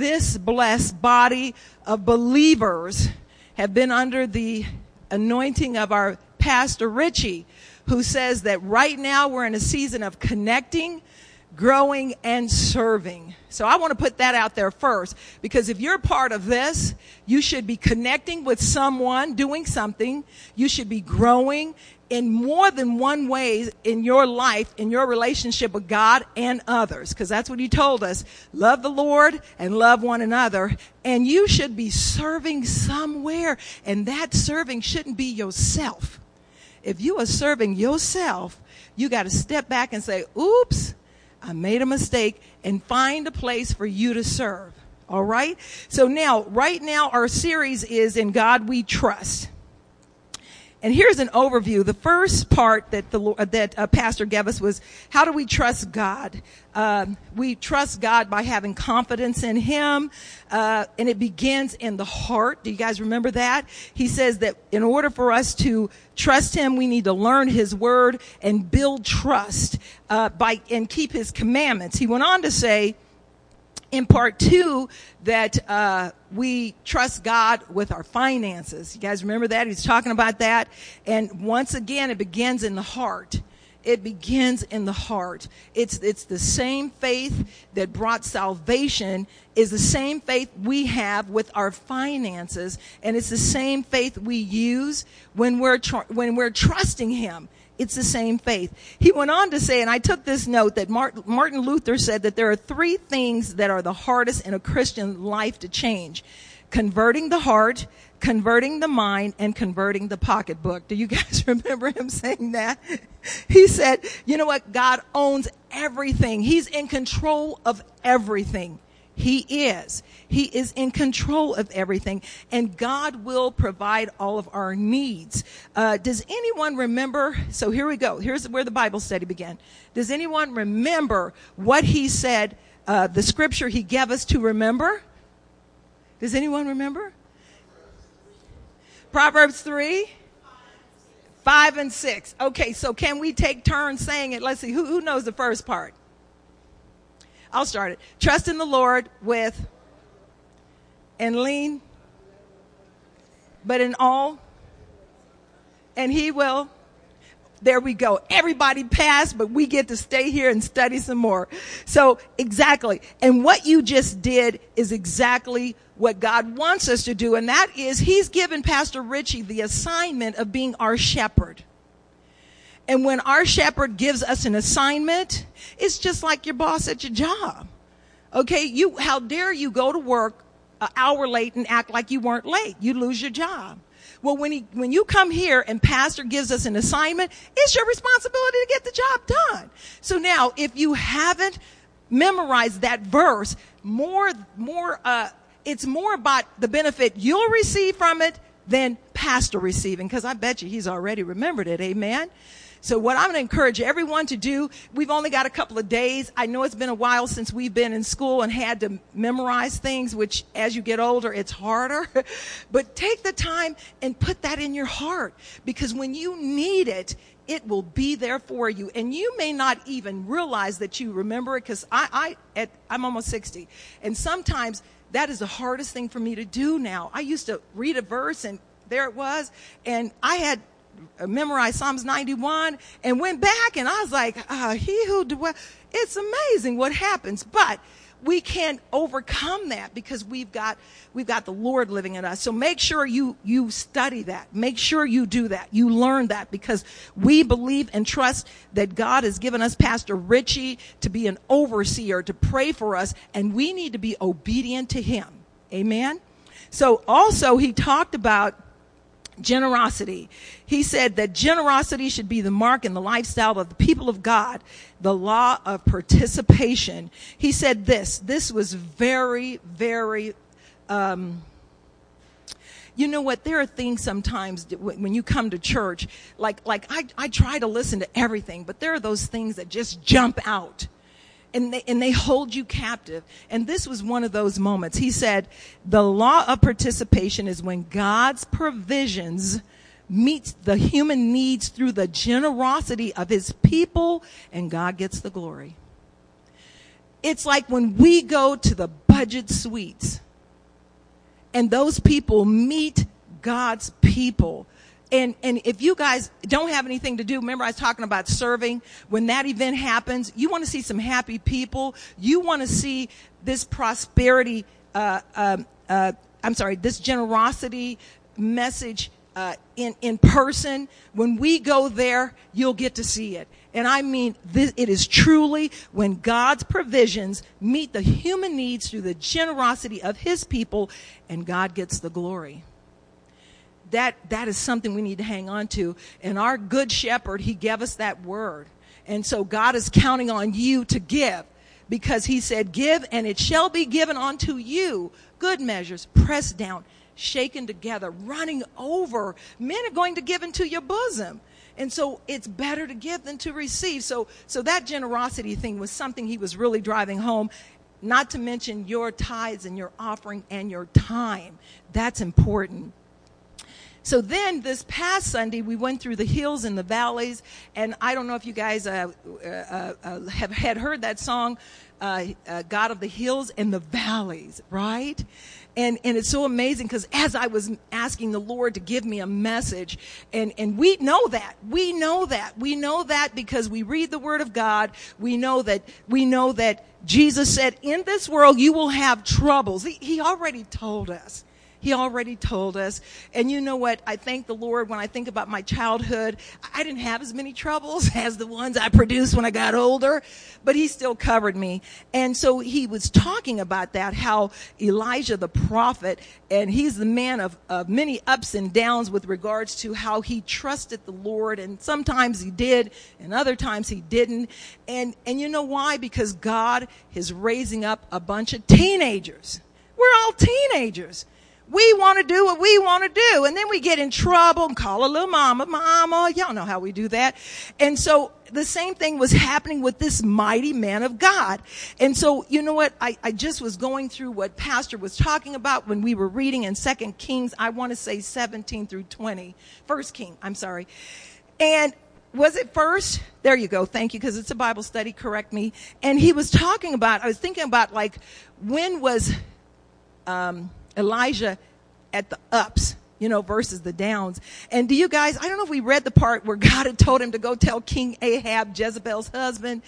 this blessed body of believers have been under the anointing of our Pastor Richie, who says that right now we're in a season of connecting, growing, and serving. So I want to put that out there first, because if you're part of this, you should be connecting with someone, doing something. You should be growing in more than one way in your life, in your relationship with God and others, because that's what he told us. Love the Lord and love one another. And you should be serving somewhere, and that serving shouldn't be yourself. If you are serving yourself, you got to step back and say, oops, I made a mistake, and find a place for you to serve. All right? So now, right now, our series is In God We Trust. And here's an overview. The first part that Pastor gave us was, how do we trust God? We trust God by having confidence in Him, and it begins in the heart. Do you guys remember that? He says that in order for us to trust Him, we need to learn His Word and build trust and keep His commandments. He went on to say, in part two, that we trust God with our finances. You guys remember that? He's talking about that. And once again, it begins in the heart. It begins in the heart. It's the same faith that brought salvation is the same faith we have with our finances, and it's the same faith we use when we're trusting Him. It's the same faith. He went on to say, and I took this note, that Martin Luther said that there are three things that are the hardest in a Christian life to change: converting the heart, converting the mind, and converting the pocketbook. Do you guys remember him saying that? He said, you know what? God owns everything. He's in control of everything. He is in control of everything, and God will provide all of our needs. Does anyone remember? So here we go. Here's where the Bible study began. Does anyone remember what he said, the scripture he gave us to remember? Does anyone remember? Proverbs 3, 5 and 6. Okay, so can we take turns saying it? Let's see, who knows the first part? I'll start it. Trust in the Lord with and lean, but in all, and He will. There we go. Everybody passed, but we get to stay here and study some more. So exactly. And what you just did is exactly what God wants us to do. And that is, He's given Pastor Richie the assignment of being our shepherd. And when our shepherd gives us an assignment, it's just like your boss at your job. Okay, how dare you go to work an hour late and act like you weren't late? You lose your job. Well, when you come here and Pastor gives us an assignment, it's your responsibility to get the job done. So now, if you haven't memorized that verse, it's more about the benefit you'll receive from it than Pastor receiving, because I bet you he's already remembered it. Amen. So what I'm going to encourage everyone to do, we've only got a couple of days. I know it's been a while since we've been in school and had to memorize things, which as you get older, it's harder. But take the time and put that in your heart, because when you need it, it will be there for you. And you may not even realize that you remember it, because I'm almost 60. And sometimes that is the hardest thing for me to do now. I used to read a verse, and there it was, and I had memorized Psalms 91 and went back, and I was like, he who dwells. It's amazing what happens, but we can't overcome that because we've got the Lord living in us. So make sure you study that. Make sure you do that. You learn that, because we believe and trust that God has given us Pastor Richie to be an overseer, to pray for us, and we need to be obedient to him. Amen. So also he talked about generosity. He said that generosity should be the mark and the lifestyle of the people of God, the law of participation. He said this was very, very, you know what? There are things sometimes when you come to church, like I try to listen to everything, but there are those things that just jump out. And they hold you captive. And this was one of those moments. He said, the law of participation is when God's provisions meets the human needs through the generosity of his people, and God gets the glory. It's like when we go to the budget suites. And those people meet God's people. And if you guys don't have anything to do, remember I was talking about serving. When that event happens, you want to see some happy people. You want to see this prosperity, this generosity message in person. When we go there, you'll get to see it. And I mean, it is truly when God's provisions meet the human needs through the generosity of his people, and God gets the glory. That is something we need to hang on to. And our good shepherd, he gave us that word. And so God is counting on you to give, because he said, give and it shall be given unto you. Good measures, pressed down, shaken together, running over. Men are going to give into your bosom. And so it's better to give than to receive. So that generosity thing was something he was really driving home. Not to mention your tithes and your offering and your time. That's important. So then this past Sunday, we went through the hills and the valleys, and I don't know if you guys had heard that song, God of the Hills and the Valleys, right? And it's so amazing, because as I was asking the Lord to give me a message, and we know that because we read the Word of God, we know that Jesus said, in this world you will have troubles. He already told us. He already told us. And you know what? I thank the Lord when I think about my childhood. I didn't have as many troubles as the ones I produced when I got older, but he still covered me. And so he was talking about that, how Elijah the prophet, and he's the man of many ups and downs with regards to how he trusted the Lord. And sometimes he did, and other times he didn't. And you know why? Because God is raising up a bunch of teenagers. We're all teenagers. We want to do what we want to do. And then we get in trouble and call a little mama. Y'all know how we do that. And so the same thing was happening with this mighty man of God. And so, you know what? I just was going through what Pastor was talking about when we were reading in Second Kings, I want to say 17 through 20. First King, I'm sorry. And was it first? There you go. Thank you. Because it's a Bible study. Correct me. And he was talking about, I was thinking about, like, when was, Elijah at the ups, versus the downs. And do you guys, I don't know if we read the part where God had told him to go tell King Ahab, Jezebel's husband,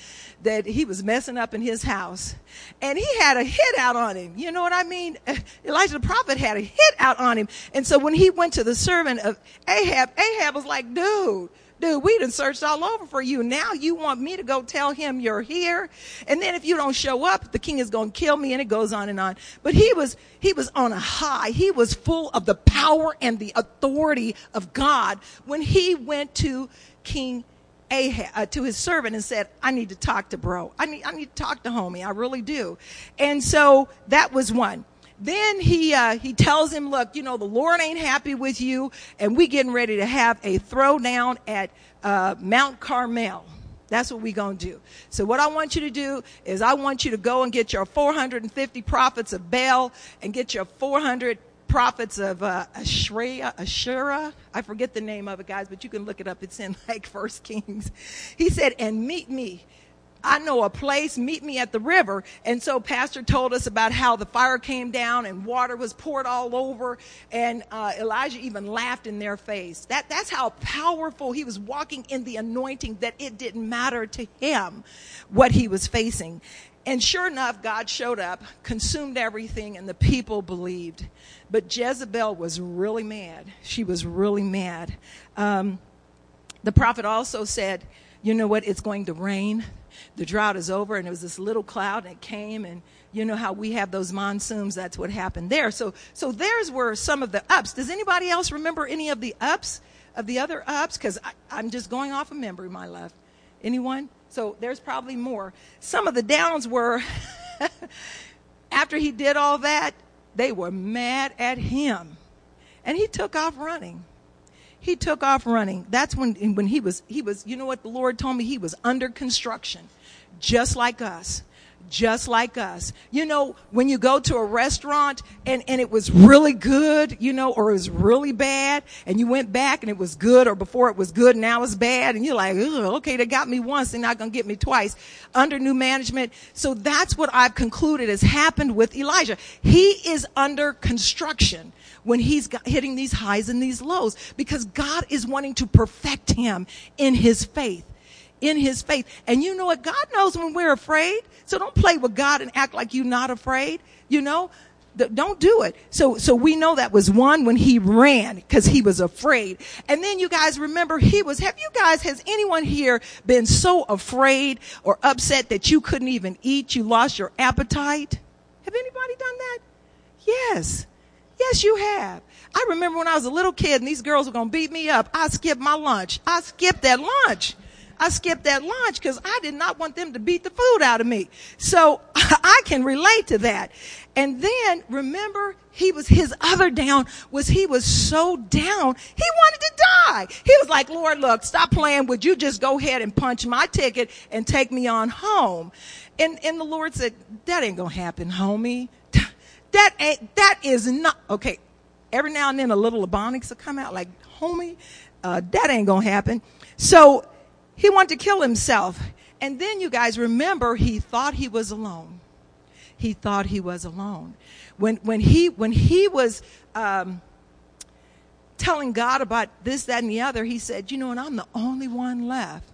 that he was messing up in his house. And he had a hit out on him. You know what I mean? Elijah the prophet had a hit out on him. And so when he went to the servant of Ahab, Ahab was like, dude, we done searched all over for you. Now you want me to go tell him you're here? And then if you don't show up, the king is going to kill me. And it goes on and on. But he was on a high. He was full of the power and the authority of God when he went to King Ahab, to his servant, and said, I need to talk to bro. I need to talk to homie. I really do. And so that was one. Then he tells him, look, the Lord ain't happy with you, and we getting ready to have a throwdown at Mount Carmel. That's what we going to do. So what I want you to do is I want you to go and get your 450 prophets of Baal and get your 400 prophets of Asherah. I forget the name of it, guys, but you can look it up. It's in, like, First Kings. He said, and meet me. I know a place, meet me at the river. And so Pastor told us about how the fire came down and water was poured all over, and Elijah even laughed in their face. That's how powerful he was, walking in the anointing, that it didn't matter to him what he was facing. And sure enough, God showed up, consumed everything, and the people believed. But Jezebel was really mad. She was really mad. The prophet also said, you know what, it's going to rain. The drought is over, and it was this little cloud, and it came, and you know how we have those monsoons. That's what happened there. So theirs were some of the ups. Does anybody else remember any of the ups, of the other ups? Because I'm just going off of memory, my love. Anyone? So there's probably more. Some of the downs were, after he did all that, they were mad at him, and he took off running. He took off running. That's when he was, you know what the Lord told me? He was under construction, just like us. just like us. You know, when you go to a restaurant and it was really good, you know, or it was really bad, and you went back and it was good, or before it was good, now it's bad, and you're like, ugh, okay, they got me once, they're not going to get me twice, under new management. So that's what I've concluded has happened with Elijah. He is under construction when he's hitting these highs and these lows, because God is wanting to perfect him in his faith. In his faith. And you know what? God knows when we're afraid. So don't play with God and act like you're not afraid. You know, don't do it. So we know that was one when he ran because he was afraid. And then you guys remember has anyone here been so afraid or upset that you couldn't even eat? You lost your appetite? Have anybody done that? Yes. Yes, you have. I remember when I was a little kid and these girls were going to beat me up. I skipped my lunch. I skipped that lunch because I did not want them to beat the food out of me. So I can relate to that. And then remember, his other down was he was so down, he wanted to die. He was like, Lord, look, stop playing. Would you just go ahead and punch my ticket and take me on home? And the Lord said, that ain't going to happen, homie. That is not. Okay. Every now and then a little ebonics will come out like, homie, that ain't going to happen. So he wanted to kill himself. And then you guys remember, he thought he was alone. He thought he was alone. When he was telling God about this, that, and the other, he said, you know, and I'm the only one left.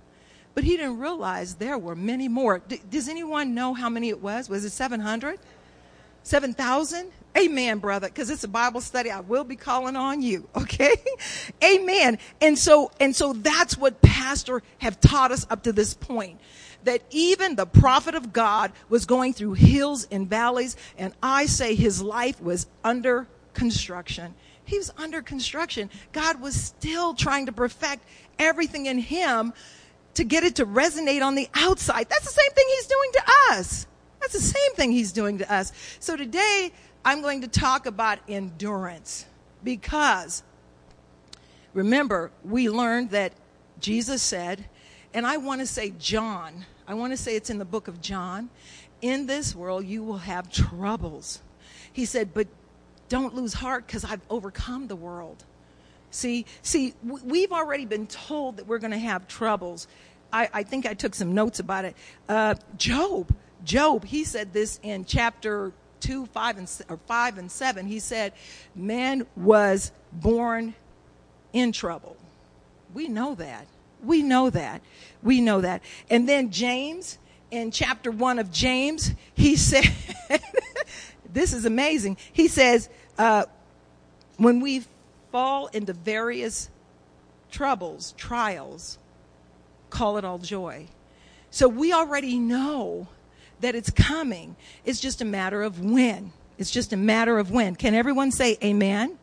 But he didn't realize there were many more. Does anyone know how many it was? Was it 700? 7,000? Amen, brother, because it's a Bible study. I will be calling on you, okay? Amen. And so that's what Pastor have taught us up to this point, that even the prophet of God was going through hills and valleys, and I say his life was under construction. He was under construction. God was still trying to perfect everything in him to get it to resonate on the outside. That's the same thing he's doing to us. That's the same thing he's doing to us. So today, I'm going to talk about endurance, because remember, we learned that Jesus said, and I want to say it's in the book of John, in this world you will have troubles. He said, but don't lose heart because I've overcome the world. See, we've already been told that we're going to have troubles. I think I took some notes about it. Job, he said this in chapter 2, 5 and 7. He said, man was born in trouble. We know that. And then James, in chapter 1 of James, he said, this is amazing. He says, when we fall into various trials, call it all joy. So we already know that it's coming. It's just a matter of when. It's just a matter of when. Can everyone say amen?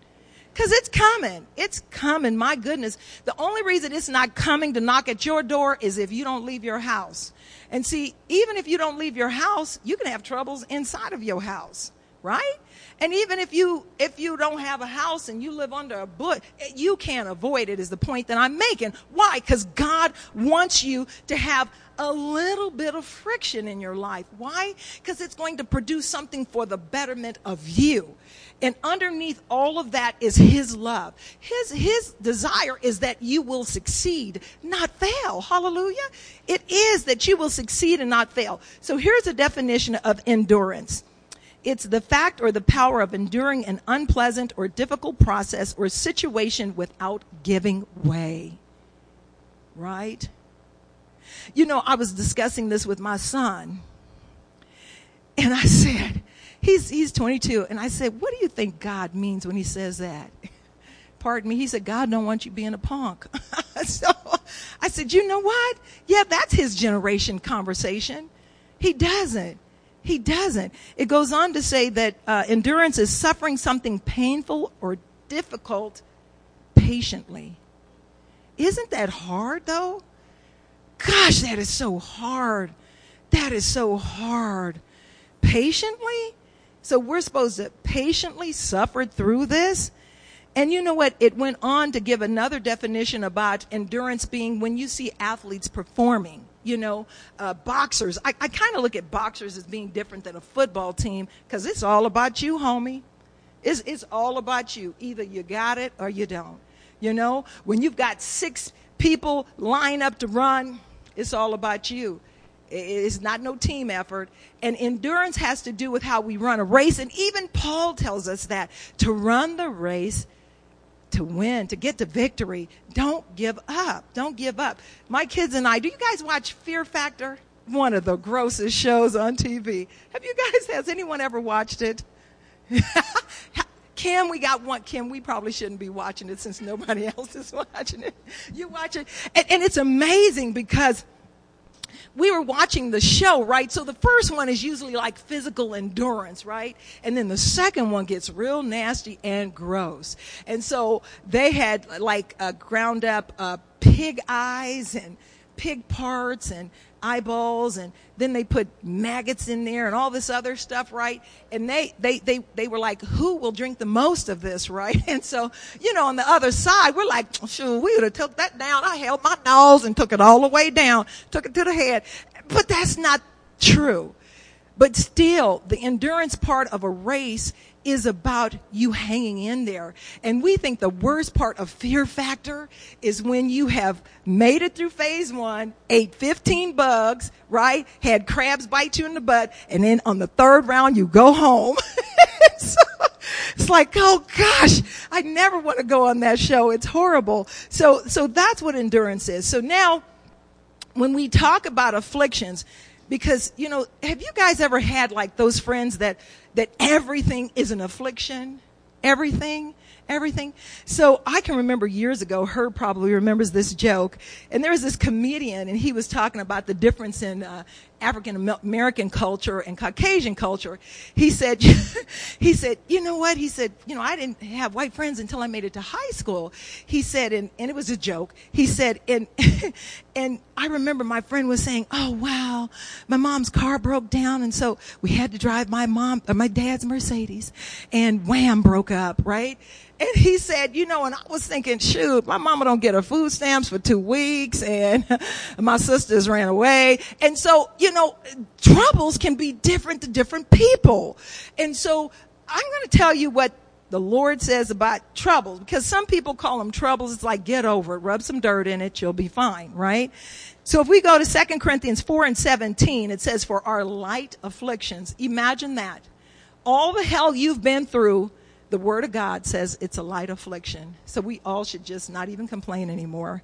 Because it's coming. It's coming. My goodness. The only reason it's not coming to knock at your door is if you don't leave your house. And see, even if you don't leave your house, you can have troubles inside of your house, right? And even if you don't have a house and you live under a bush, you can't avoid it, is the point that I'm making. Why? Because God wants you to have a little bit of friction in your life. Why? Because it's going to produce something for the betterment of you. And underneath all of that is his love. His desire is that you will succeed, not fail. Hallelujah. It is that you will succeed and not fail. So here's a definition of endurance. It's the fact or the power of enduring an unpleasant or difficult process or situation without giving way. Right? You know, I was discussing this with my son, and I said, he's 22, and I said, what do you think God means when he says that? Pardon me. He said, God don't want you being a punk. So I said, you know what? Yeah, that's his generation conversation. He doesn't. It goes on to say that endurance is suffering something painful or difficult patiently. Isn't that hard, though? Gosh, that is so hard. That is so hard. Patiently? So we're supposed to patiently suffer through this? And you know what? It went on to give another definition about endurance being when you see athletes performing. you know, boxers. I kind of look at boxers as being different than a football team because it's all about you, homie. It's all about you. Either you got it or you don't. You know, when you've got six people line up to run, it's all about you. It's not no team effort. And endurance has to do with how we run a race. And even Paul tells us that to run the race, to win, to get to victory, don't give up. Don't give up. My kids and I, do you guys watch Fear Factor? One of the grossest shows on TV. Has anyone ever watched it? Kim, we got one. Kim, we probably shouldn't be watching it since nobody else is watching it. You watch it. And it's amazing because we were watching the show, right? So the first one is usually like physical endurance, right? And then the second one gets real nasty and gross. And so they had like ground up pig eyes and pig parts and eyeballs, and then they put maggots in there and all this other stuff, right? And they were like, who will drink the most of this, right? And so, you know, on the other side, we're like, sure, we would have took that down. I held my nose and took it all the way down, took it to the head. But that's not true. But still, the endurance part of a race is about you hanging in there. And we think the worst part of Fear Factor is when you have made it through phase one, ate 15 bugs, right? Had crabs bite you in the butt. And then on the third round, you go home. So it's like, oh gosh, I never want to go on that show. It's horrible. So that's what endurance is. So now when we talk about afflictions, because, you know, have you guys ever had like those friends that everything is an affliction? Everything. So I can remember years ago, Herb probably remembers this joke. And there was this comedian, and he was talking about the difference in African American culture and Caucasian culture. He said, you know what? He said, you know, I didn't have white friends until I made it to high school. He said, and it was a joke. He said, and I remember my friend was saying, oh wow, my mom's car broke down, and so we had to drive my dad's Mercedes, and wham, broke up, right? And he said, you know, and I was thinking, shoot, my mama don't get her food stamps for 2 weeks, and my sisters ran away. And so, you know, troubles can be different to different people. And so I'm going to tell you what the Lord says about troubles, because some people call them troubles. It's like, get over it, rub some dirt in it, you'll be fine, right? So if we go to 2 Corinthians 4:17, it says, for our light afflictions, imagine that. All the hell you've been through, the Word of God says it's a light affliction. So we all should just not even complain anymore.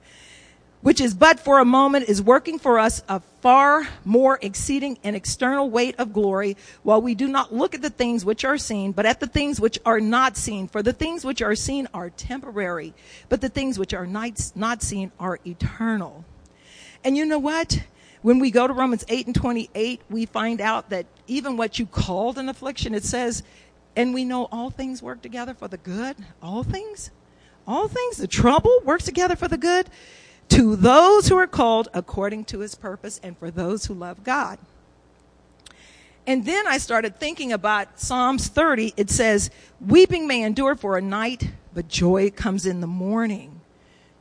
Which is but for a moment, is working for us a far more exceeding and external weight of glory, while we do not look at the things which are seen, but at the things which are not seen. For the things which are seen are temporary, but the things which are not seen are eternal. And you know what? When we go to Romans 8:28, we find out that even what you called an affliction, it says, and we know all things work together for the good. All things, the trouble works together for the good to those who are called according to his purpose and for those who love God. And then I started thinking about Psalms 30. It says, weeping may endure for a night, but joy comes in the morning.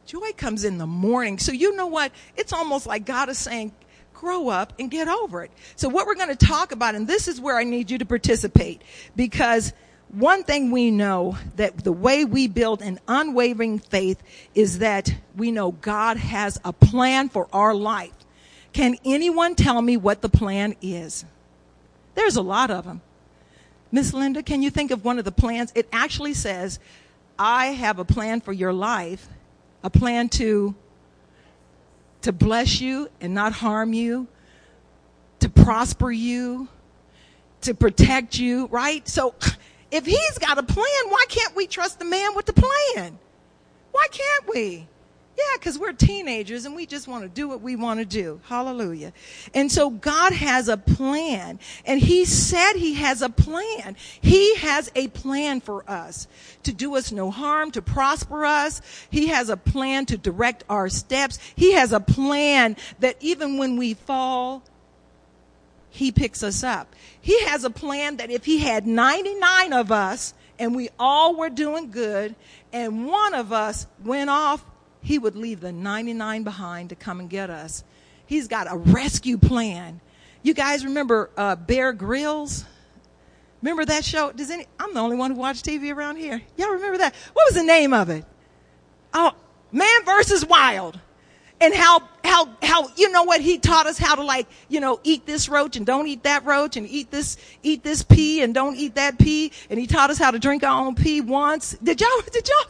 Joy comes in the morning. So you know what? It's almost like God is saying, grow up and get over it. So what we're going to talk about, and this is where I need you to participate, because one thing we know, that the way we build an unwavering faith is that we know God has a plan for our life. Can anyone tell me what the plan is? There's a lot of them. Miss Linda, can you think of one of the plans? It actually says, I have a plan for your life, a plan to bless you and not harm you, to prosper you, to protect you, right? So if he's got a plan, why can't we trust the man with the plan? Why can't we? Yeah, because we're teenagers and we just want to do what we want to do. Hallelujah. And so God has a plan, and he said he has a plan. He has a plan for us to do us no harm, to prosper us. He has a plan to direct our steps. He has a plan that even when we fall, he picks us up. He has a plan that if he had 99 of us and we all were doing good and one of us went off, he would leave the 99 behind to come and get us. He's got a rescue plan. You guys remember Bear Grylls? Remember that show? I'm the only one who watched TV around here. Y'all remember that? What was the name of it? Oh, Man vs. Wild. And how you know what, he taught us how to, like, you know, eat this roach and don't eat that roach, and eat this pea and don't eat that pea, and he taught us how to drink our own pee once. Did y'all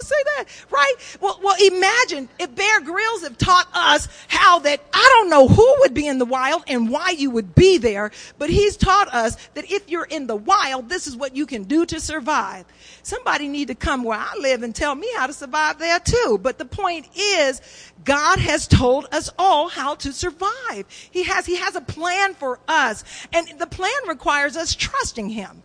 say that? Right? Well, imagine if Bear Grylls have taught us how that, I don't know who would be in the wild and why you would be there, but he's taught us that if you're in the wild, this is what you can do to survive. Somebody need to come where I live and tell me how to survive there too. But the point is, God has told us all how to survive. He has a plan for us. And the plan requires us trusting him.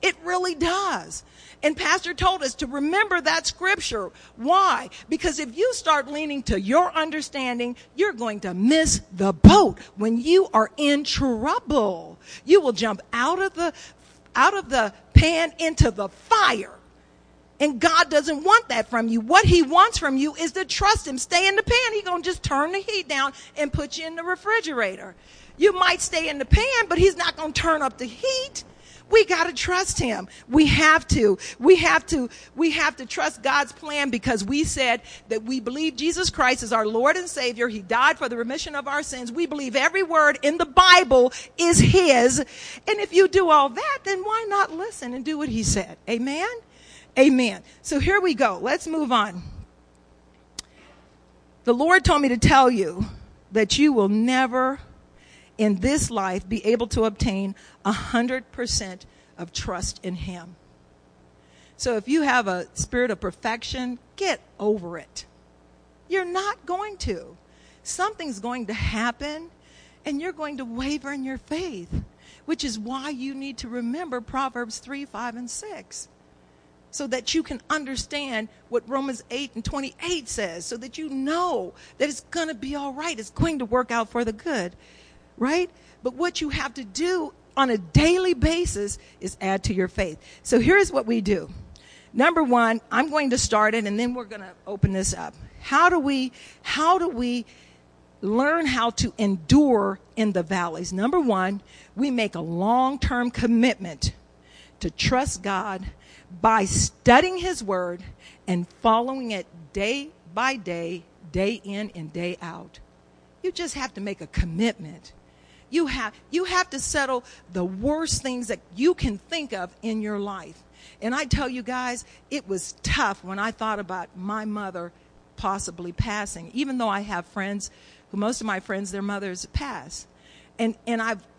It really does. And Pastor told us to remember that scripture. Why? Because if you start leaning to your understanding, you're going to miss the boat. When you are in trouble, you will jump out of the pan into the fire. And God doesn't want that from you. What he wants from you is to trust him. Stay in the pan. He's going to just turn the heat down and put you in the refrigerator. You might stay in the pan, but he's not going to turn up the heat. We got to trust him. We have to trust God's plan, because we said that we believe Jesus Christ is our Lord and Savior. He died for the remission of our sins. We believe every word in the Bible is his. And if you do all that, then why not listen and do what he said? Amen? Amen. So here we go. Let's move on. The Lord told me to tell you that you will never in this life be able to obtain 100% of trust in him. So if you have a spirit of perfection, get over it. You're not going to. Something's going to happen, and you're going to waver in your faith, which is why you need to remember Proverbs 3, 5, and 6. So that you can understand what Romans 8:28 says, so that you know that it's going to be all right. It's going to work out for the good, right? But what you have to do on a daily basis is add to your faith. So here's what we do. Number one, I'm going to start it, and then we're going to open this up. How do we learn how to endure in the valleys? Number one, we make a long-term commitment to trust God by studying his word and following it day by day, day in and day out. You just have to make a commitment. You have to settle the worst things that you can think of in your life. And I tell you guys, it was tough when I thought about my mother possibly passing, even though I have friends who, most of my friends, their mothers pass. And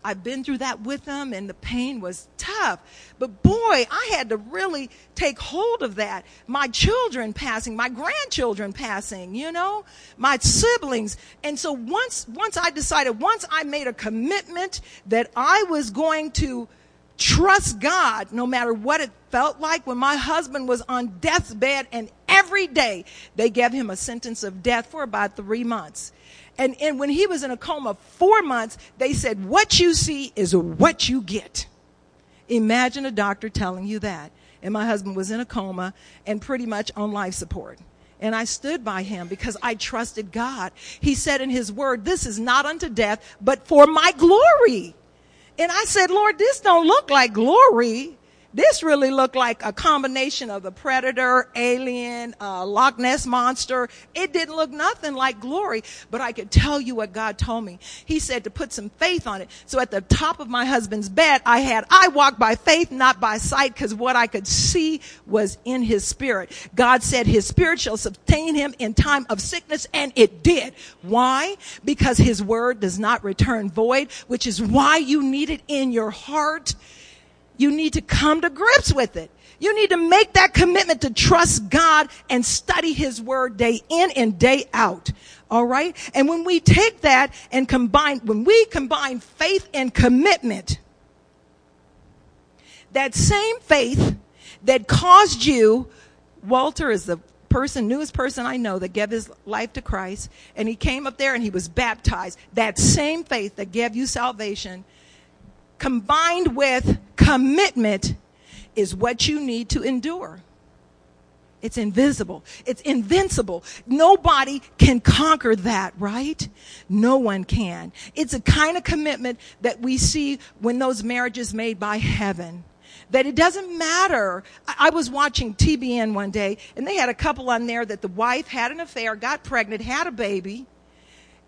I've been through that with them, and the pain was tough. But boy, I had to really take hold of that. My children passing, my grandchildren passing, you know, my siblings. And so once I made a commitment that I was going to trust God, no matter what it felt like. When my husband was on death's bed, and every day they gave him a sentence of death for about 3 months. And when he was in a coma 4 months, they said, what you see is what you get. Imagine a doctor telling you that. And my husband was in a coma and pretty much on life support. And I stood by him because I trusted God. He said in his word, this is not unto death, but for my glory. And I said, Lord, this don't look like glory. This really looked like a combination of the predator, alien, Loch Ness monster. It didn't look nothing like glory, but I could tell you what God told me. He said to put some faith on it. So at the top of my husband's bed, I walked by faith, not by sight, because what I could see was in his spirit. God said his spirit shall sustain him in time of sickness, and it did. Why? Because his word does not return void, which is why you need it in your heart. You need to come to grips with it. You need to make that commitment to trust God and study his word day in and day out. All right? And when we take that and combine faith and commitment, that same faith that caused you, Walter is the newest person I know that gave his life to Christ, and he came up there and he was baptized. That same faith that gave you salvation, combined with commitment, is what you need to endure. It's invisible. It's invincible. Nobody can conquer that, right? No one can. It's a kind of commitment that we see when those marriages made by heaven. That it doesn't matter. I was watching TBN one day, and they had a couple on there that the wife had an affair, got pregnant, had a baby,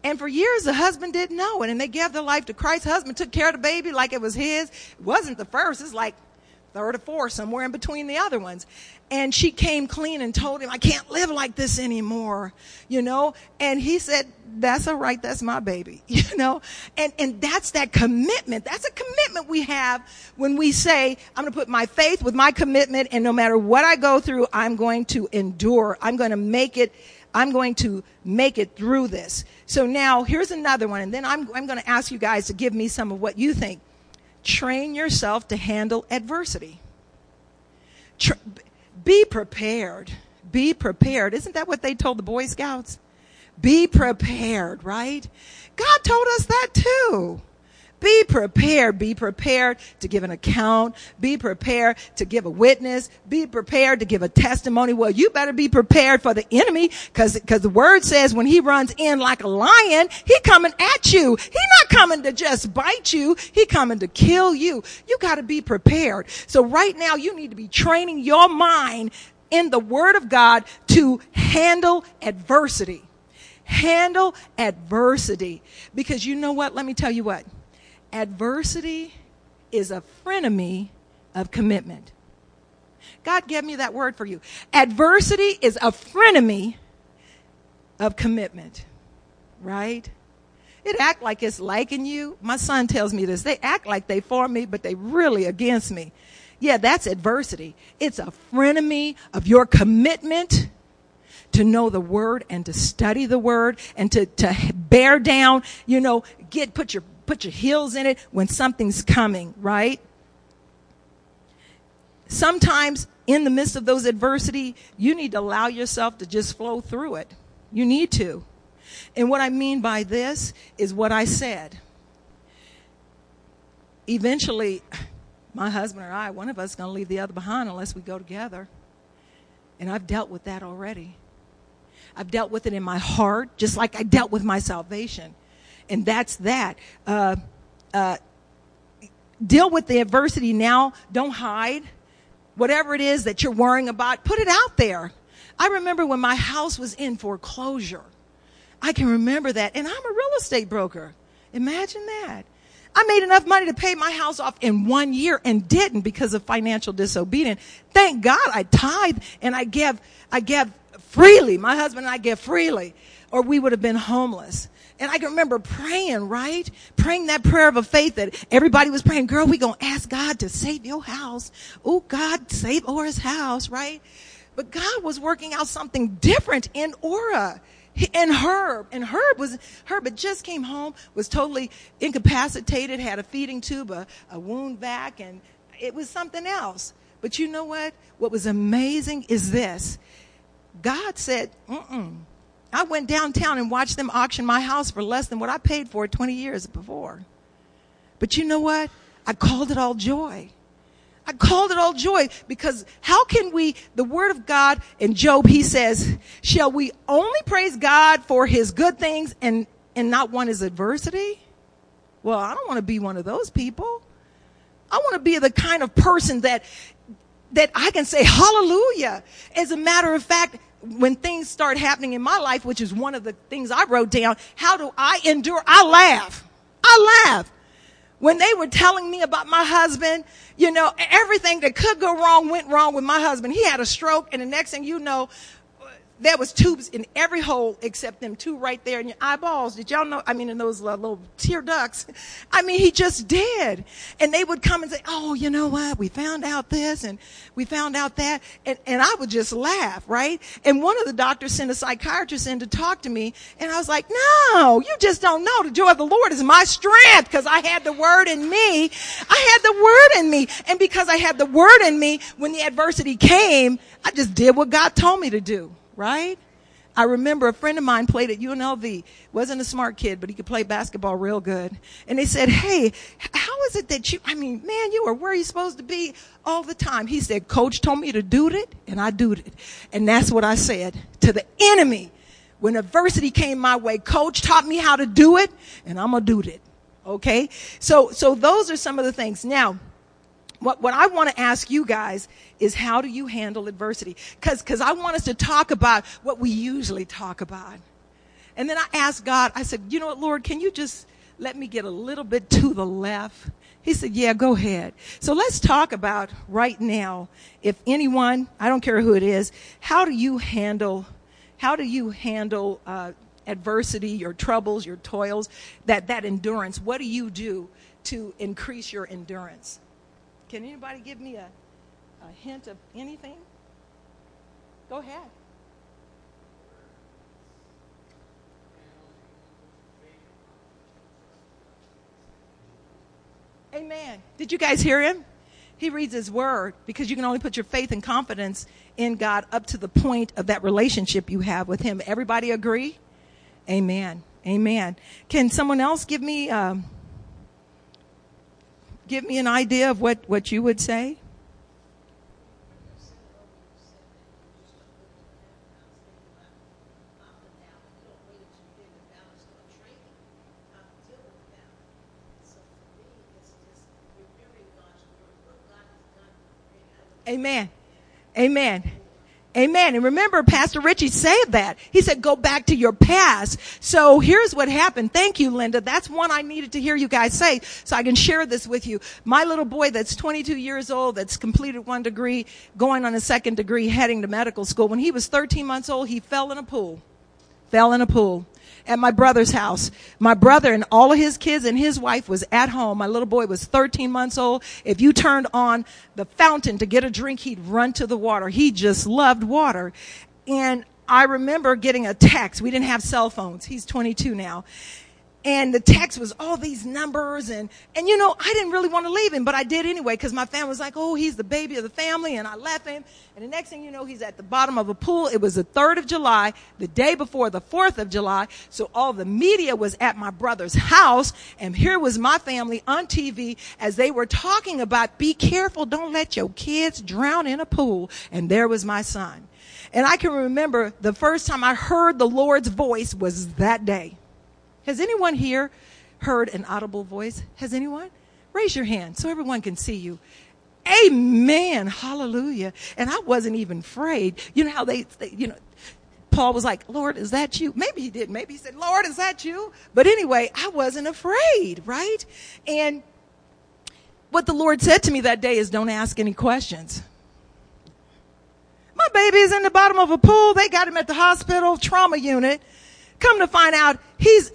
and for years the husband didn't know it, and they gave their life to Christ. Husband took care of the baby like it was his. It wasn't the first. It's like third or fourth, somewhere in between the other ones. And she came clean and told him, I can't live like this anymore, you know. And he said, that's all right, that's my baby, you know. And that's that commitment. That's a commitment we have when we say, I'm going to put my faith with my commitment, and no matter what I go through, I'm going to endure. I'm going to make it through this. So now here's another one, and then I'm going to ask you guys to give me some of what you think. Train yourself to handle adversity. Be prepared. Be prepared. Isn't that what they told the Boy Scouts? Be prepared, right? God told us that too. Be prepared. Be prepared to give an account. Be prepared to give a witness. Be prepared to give a testimony. Well, you better be prepared for the enemy, because the word says when he runs in like a lion, he coming at you. He not coming to just bite you. He coming to kill you. You got to be prepared. So right now you need to be training your mind in the word of God to handle adversity. Handle adversity. Because you know what? Let me tell you what. Adversity is a frenemy of commitment. God gave me that word for you. Adversity is a frenemy of commitment, right? It act like it's liking you. My son tells me this. They act like they for me, but they really against me. Yeah, that's adversity. It's a frenemy of your commitment to know the word and to study the word and to bear down, you know, put your heels in it when something's coming, right? Sometimes in the midst of those adversity, you need to allow yourself to just flow through it. You need to. And what I mean by this is what I said. Eventually, my husband or I, one of us is going to leave the other behind unless we go together. And I've dealt with that already. I've dealt with it in my heart, just like I dealt with my salvation. And that's that. Deal with the adversity now. Don't hide. Whatever it is that you're worrying about, put it out there. I remember when my house was in foreclosure. I can remember that. And I'm a real estate broker. Imagine that. I made enough money to pay my house off in 1 year and didn't because of financial disobedience. Thank God I tithed and I gave freely. My husband and I gave freely, or we would have been homeless. And I can remember praying, right? Praying that prayer of a faith that everybody was praying, girl, we going to ask God to save your house. Oh, God, save Ora's house, right? But God was working out something different in Ora and Herb. And Herb had just came home, was totally incapacitated, had a feeding tube, a wound vac, and it was something else. But you know what? What was amazing is this. God said, I went downtown and watched them auction my house for less than what I paid for 20 years before. But you know what? I called it all joy. I called it all joy, because how can we, the word of God in Job, he says, shall we only praise God for his good things and not want his adversity? Well, I don't want to be one of those people. I want to be the kind of person that I can say hallelujah. As a matter of fact, when things start happening in my life, which is one of the things I wrote down, how do I endure? I laugh. When they were telling me about my husband, you know, everything that could go wrong went wrong with my husband. He had a stroke, and the next thing you know, there was tubes in every hole except them two right there in your eyeballs. Did y'all know? I mean, in those little tear ducts. I mean, he just did. And they would come and say, oh, you know what? We found out this and we found out that. And I would just laugh, right? And one of the doctors sent a psychiatrist in to talk to me. And I was like, no, you just don't know. The joy of the Lord is my strength, because I had the word in me. I had the word in me. And because I had the word in me, when the adversity came, I just did what God told me to do. Right? I remember a friend of mine played at UNLV, wasn't a smart kid, but he could play basketball real good. And they said, hey, how is it that you, I mean, man, you are where you're supposed to be all the time. He said, coach told me to do it, and I do it. And that's what I said to the enemy. When adversity came my way, coach taught me how to do it, and I'm going to do it. Okay? So those are some of the things. Now, what I want to ask you guys is, how do you handle adversity? Because I want us to talk about what we usually talk about. And then I asked God, I said, you know what, Lord, can you just let me get a little bit to the left? He said, yeah, go ahead. So let's talk about right now, if anyone, I don't care who it is, how do you handle adversity, your troubles, your toils, that endurance? What do you do to increase your endurance? Can anybody give me a hint of anything? Go ahead. Amen. Did you guys hear him? He reads his word, because you can only put your faith and confidence in God up to the point of that relationship you have with him. Everybody agree? Amen. Amen. Can someone else give me... give me an idea of what you would say. Amen. Amen. Amen. And remember, Pastor Richie said that. He said, go back to your past. So here's what happened. Thank you, Linda. That's one I needed to hear you guys say so I can share this with you. My little boy that's 22 years old, that's completed one degree, going on a second degree, heading to medical school. When he was 13 months old, he fell in a pool at my brother's house. My brother and all of his kids and his wife was at home. My little boy was 13 months old. If you turned on the fountain to get a drink, he'd run to the water. He just loved water. And I remember getting a text. We didn't have cell phones. He's 22 now. And the text was all these numbers. And you know, I didn't really want to leave him, but I did anyway, because my family was like, oh, he's the baby of the family. And I left him. And the next thing you know, he's at the bottom of a pool. It was the 3rd of July, the day before the 4th of July. So all the media was at my brother's house. And here was my family on TV as they were talking about, be careful, don't let your kids drown in a pool. And there was my son. And I can remember the first time I heard the Lord's voice was that day. Has anyone here heard an audible voice? Has anyone? Raise your hand so everyone can see you. Amen. Hallelujah. And I wasn't even afraid. You know how they Paul was like, Lord, is that you? Maybe he did. Maybe he said, Lord, is that you? But anyway, I wasn't afraid, right? And what the Lord said to me that day is, don't ask any questions. My baby is in the bottom of a pool. They got him at the hospital trauma unit. Come to find out, he's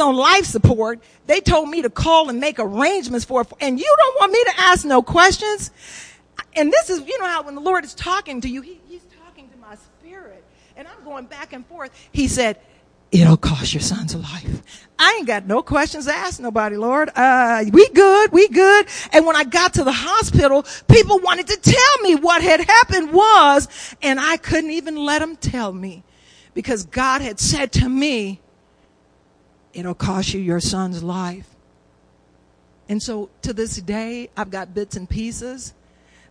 on life support. They told me to call and make arrangements for it. And you don't want me to ask no questions? And this is, you know how when the Lord is talking to you, he's talking to my spirit. And I'm going back and forth. He said, it'll cost your son's life. I ain't got no questions to ask nobody, Lord. We good. And when I got to the hospital, people wanted to tell me what had happened was, and I couldn't even let them tell me. Because God had said to me, it'll cost you your son's life. And so to this day, I've got bits and pieces.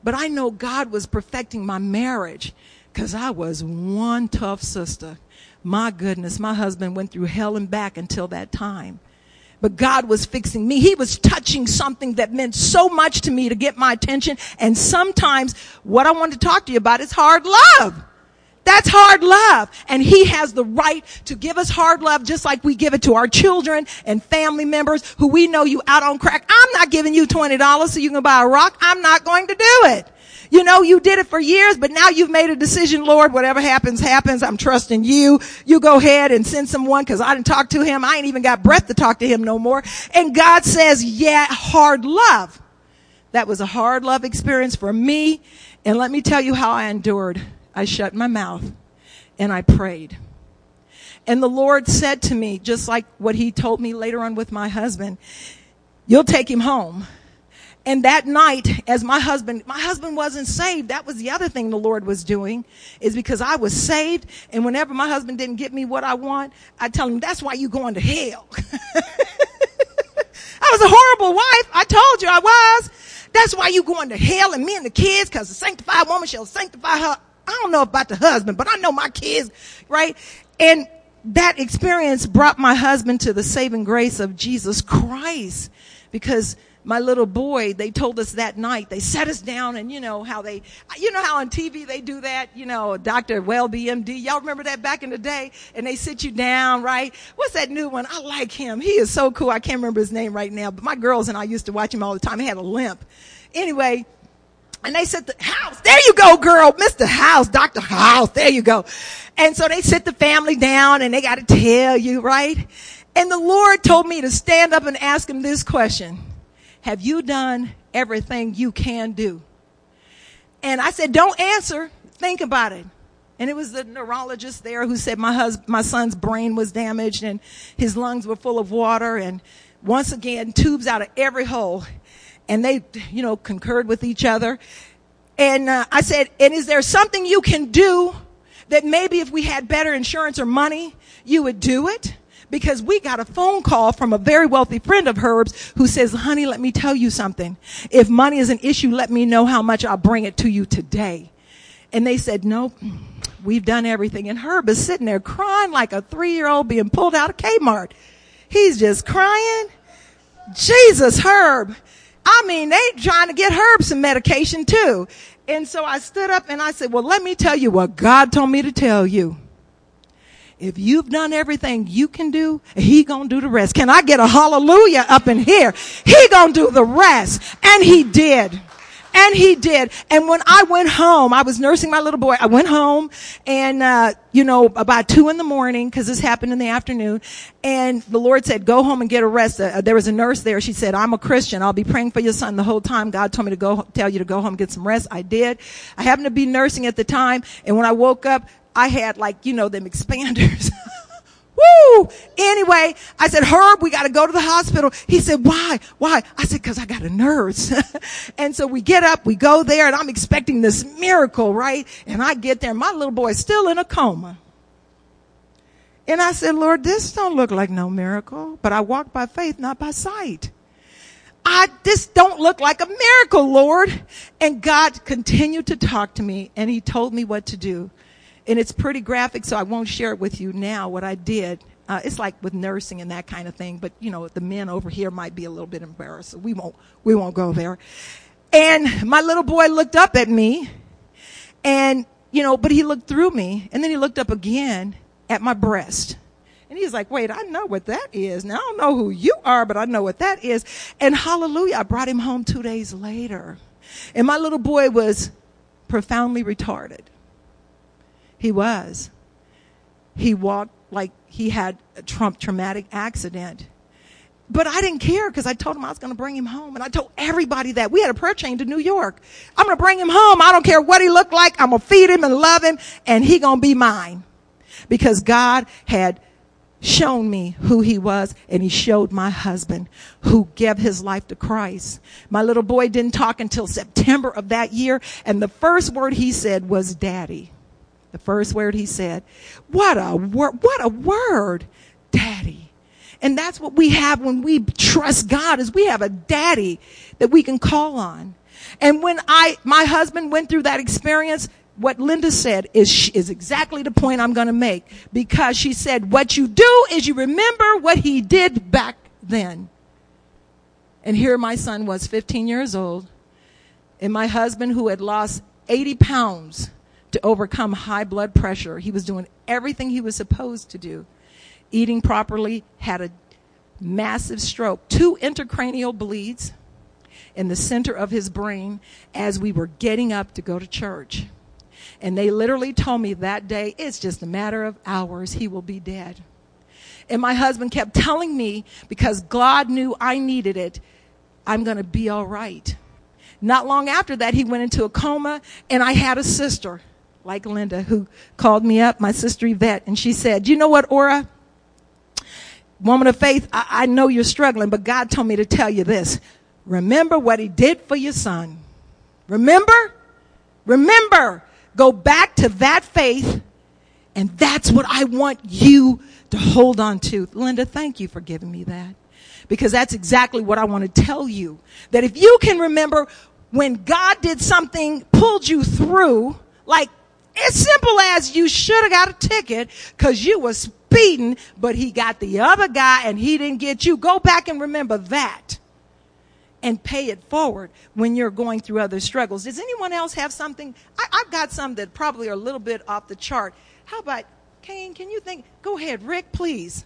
But I know God was perfecting my marriage, because I was one tough sister. My goodness, my husband went through hell and back until that time. But God was fixing me. He was touching something that meant so much to me to get my attention. And sometimes what I want to talk to you about is hard love. That's hard love. And he has the right to give us hard love, just like we give it to our children and family members who we know you out on crack. I'm not giving you $20 so you can buy a rock. I'm not going to do it. You know, you did it for years, but now you've made a decision, Lord, whatever happens, happens. I'm trusting you. You go ahead and send someone, because I didn't talk to him. I ain't even got breath to talk to him no more. And God says, yeah, hard love. That was a hard love experience for me. And let me tell you how I endured. I shut my mouth and I prayed. And the Lord said to me, just like what he told me later on with my husband, you'll take him home And that night, as my husband wasn't saved. That was the other thing the Lord was doing, is because I was saved. And whenever my husband didn't get me what I want, I tell him, that's why you going to hell. I was a horrible wife. I told you I was. That's why you going to hell, and me and the kids, because the sanctified woman shall sanctify her. I don't know about the husband, but I know my kids, right? And that experience brought my husband to the saving grace of Jesus Christ, because my little boy, they told us that night, they sat us down, and you know how on TV they do that, Dr. Welby, MD, y'all remember that back in the day? And they sit you down, right? What's that new one? I like him. He is so cool. I can't remember his name right now, but my girls and I used to watch him all the time. He had a limp. Anyway, and they said, the House, there you go, girl, Mr. House, Dr. House, there you go. And so they sit the family down, and they got to tell you, right? And the Lord told me to stand up and ask him this question. Have you done everything you can do? And I said, don't answer. Think about it. And it was the neurologist there who said my son's brain was damaged and his lungs were full of water. And once again, tubes out of every hole. And they, concurred with each other. And I said, and is there something you can do that maybe if we had better insurance or money, you would do it? Because we got a phone call from a very wealthy friend of Herb's who says, honey, let me tell you something. If money is an issue, let me know how much. I'll bring it to you today. And they said, nope, we've done everything. And Herb is sitting there crying like a 3-year-old being pulled out of Kmart. He's just crying. Jesus, Herb. I mean, they trying to get Herb some medication too. And so I stood up and I said, well, let me tell you what God told me to tell you. If you've done everything you can do, he gonna do the rest. Can I get a hallelujah up in here? He gonna do the rest. And he did. And he did. And when I went home, I was nursing my little boy. I went home and, about 2 a.m, because this happened in the afternoon. And the Lord said, go home and get a rest. There was a nurse there. She said, I'm a Christian. I'll be praying for your son the whole time. God told me to tell you to go home and get some rest. I did. I happened to be nursing at the time. And when I woke up, I had them expanders. Woo! Anyway, I said, Herb, we got to go to the hospital. He said, why? Why? I said, because I got a nurse. And so we get up, we go there, and I'm expecting this miracle, right? And I get there, and my little boy is still in a coma. And I said, Lord, this don't look like no miracle, but I walk by faith, not by sight. This don't look like a miracle, Lord. And God continued to talk to me, and he told me what to do. And it's pretty graphic, so I won't share it with you now, what I did. It's like with nursing and that kind of thing. But, the men over here might be a little bit embarrassed. So we won't go there. And my little boy looked up at me. And, but he looked through me. And then he looked up again at my breast. And he's like, wait, I know what that is. Now, I don't know who you are, but I know what that is. And hallelujah, I brought him home 2 days later. And my little boy was profoundly retarded. He was. He walked like he had a traumatic accident. But I didn't care because I told him I was going to bring him home. And I told everybody that. We had a prayer chain to New York. I'm going to bring him home. I don't care what he looked like. I'm going to feed him and love him. And he going to be mine. Because God had shown me who he was, and he showed my husband who gave his life to Christ. My little boy didn't talk until September of that year. And the first word he said was daddy. The first word he said, what a word, daddy. And that's what we have when we trust God, is we have a daddy that we can call on. And when my husband went through that experience, what Linda said is exactly the point I'm going to make, because she said, what you do is you remember what he did back then. And here my son was 15 years old, and my husband, who had lost 80 pounds, to overcome high blood pressure. He was doing everything he was supposed to do. Eating properly, had a massive stroke. 2 intracranial bleeds in the center of his brain as we were getting up to go to church. And they literally told me that day, it's just a matter of hours, he will be dead. And my husband kept telling me, because God knew I needed it, I'm going to be all right. Not long after that, he went into a coma, and I had a sister, like Linda, who called me up, my sister Yvette, and she said, you know what, Ora, woman of faith, I know you're struggling, but God told me to tell you this. Remember what he did for your son. Remember? Remember. Go back to that faith. And that's what I want you to hold on to. Linda, thank you for giving me that. Because that's exactly what I want to tell you. That if you can remember when God did something, pulled you through, like as simple as you should have got a ticket because you were speeding, but he got the other guy and he didn't get you. Go back and remember that and pay it forward when you're going through other struggles. Does anyone else have something? I've got some that probably are a little bit off the chart. How about, Kane, can you think? Go ahead, Rick, please.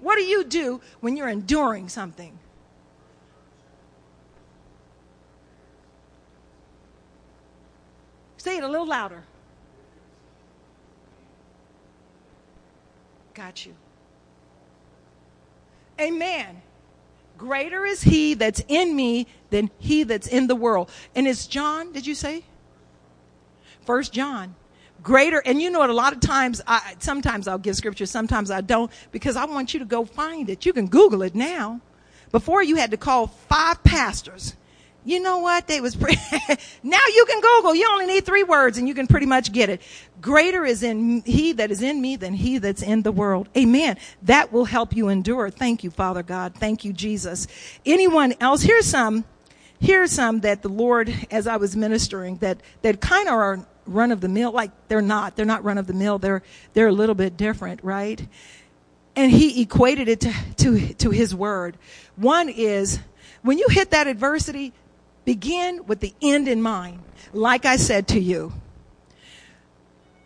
What do you do when you're enduring something? Say it a little louder. Got you. Amen. Greater is he that's in me than he that's in the world. And it's John, did you say? 1 John. Greater, and you know what, a lot of times, sometimes I'll give scripture, sometimes I don't, because I want you to go find it. You can Google it now. Before you had to call 5 pastors. You know what? They was now you can Google. You only need 3 words and you can pretty much get it. Greater is in he that is in me than he that's in the world. Amen. That will help you endure. Thank you, Father God. Thank you, Jesus. Anyone else? Here's some that the Lord, as I was ministering, that kind of are run of the mill. Like they're not run of the mill. They're a little bit different, right? And he equated it to his word. One is when you hit that adversity, begin with the end in mind. Like I said to you,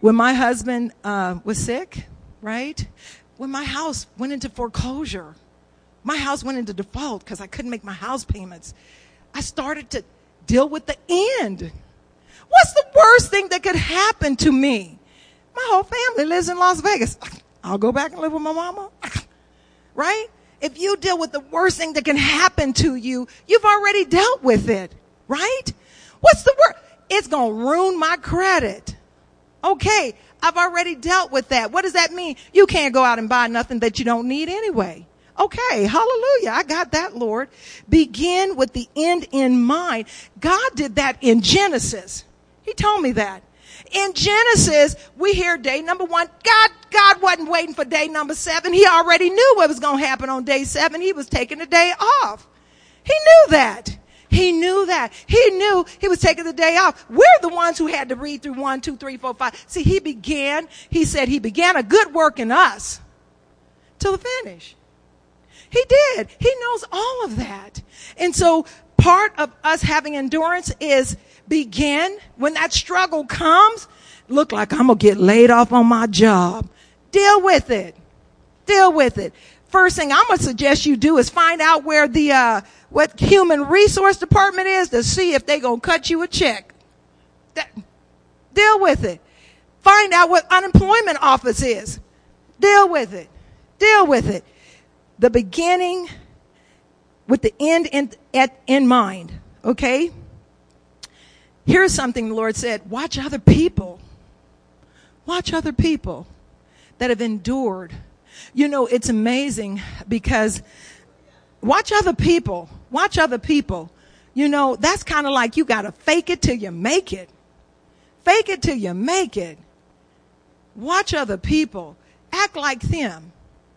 when my husband was sick, right? When my house went into foreclosure, my house went into default because I couldn't make my house payments. I started to deal with the end. What's the worst thing that could happen to me? My whole family lives in Las Vegas. I'll go back and live with my mama, right? If you deal with the worst thing that can happen to you, you've already dealt with it, right? What's the worst? It's going to ruin my credit. Okay, I've already dealt with that. What does that mean? You can't go out and buy nothing that you don't need anyway. Okay, hallelujah. I got that, Lord. Begin with the end in mind. God did that in Genesis. He told me that. In Genesis, we hear day number 1. God wasn't waiting for day number 7. He already knew what was going to happen on day 7. He was taking the day off. He knew that. He knew that. He knew he was taking the day off. We're the ones who had to read through 1, 2, 3, 4, 5. See, he said he began a good work in us till the finish. He did. He knows all of that. And so part of us having endurance is begin when that struggle comes. Look like I'm going to get laid off on my job. Deal with it. Deal with it. First thing I'm going to suggest you do is find out where the what human resource department is to see if they're going to cut you a check. Deal with it. Find out what unemployment office is. Deal with it. Deal with it. The beginning with the end in mind. Okay? Here's something the Lord said. Watch other people. Watch other people that have endured. You know, it's amazing because watch other people. Watch other people. You know, that's kind of like you got to fake it till you make it. Fake it till you make it. Watch other people. Act like them.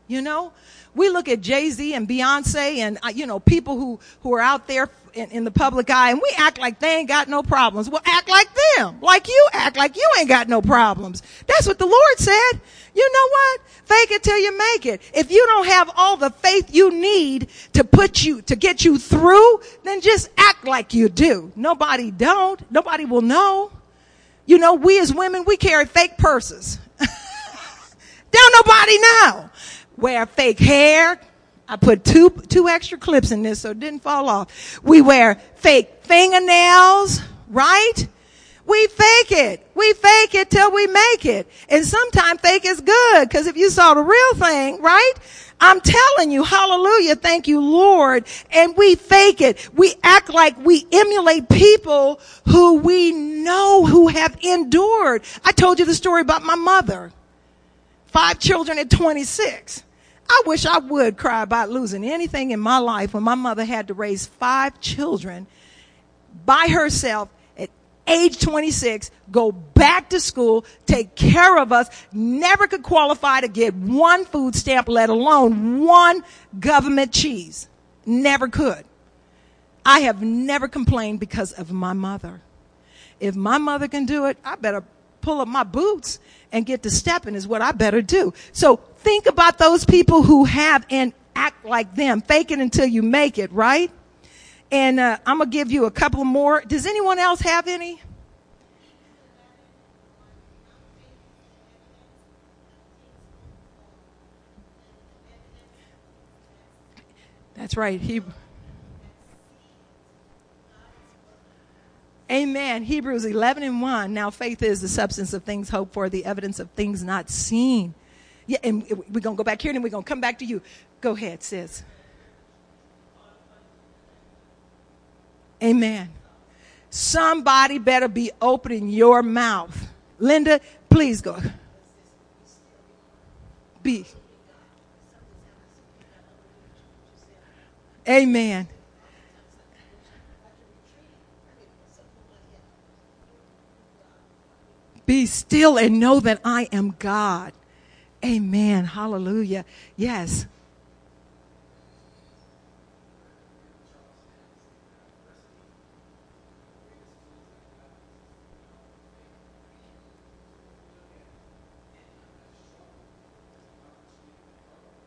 You know, we look at Jay-Z and Beyonce and, you know, people who are out there in the public eye, and we act like they ain't got no problems. Well, act like them. Like you act like you ain't got no problems. That's what the Lord said. You know what? Fake it till you make it. If you don't have all the faith you need to get you through, then just act like you do. Nobody don't. Nobody will know. You know, we as women, we carry fake purses. Don't nobody know. Wear fake hair. I put two extra clips in this so it didn't fall off. We wear fake fingernails, right? We fake it. We fake it till we make it. And sometimes fake is good because if you saw the real thing, right? I'm telling you, hallelujah, thank you, Lord. And we fake it. We act like we emulate people who we know who have endured. I told you the story about my mother. 5 children at 26. I wish I would cry about losing anything in my life when my mother had to raise 5 children by herself at age 26, go back to school, take care of us, never could qualify to get 1 food stamp, let alone 1 government cheese. Never could. I have never complained because of my mother. If my mother can do it, I better pull up my boots and get to stepping is what I better do. So think about those people who have and act like them. Fake it until you make it, right? And I'm going to give you a couple more. Does anyone else have any? That's right. Amen. Hebrews 11:1. Now faith is the substance of things hoped for, the evidence of things not seen. Yeah, and we're going to go back here and we're going to come back to you. Go ahead, sis. Amen. Somebody better be opening your mouth. Linda, please go. Be. Amen. Be still and know that I am God. Amen. Hallelujah. Yes.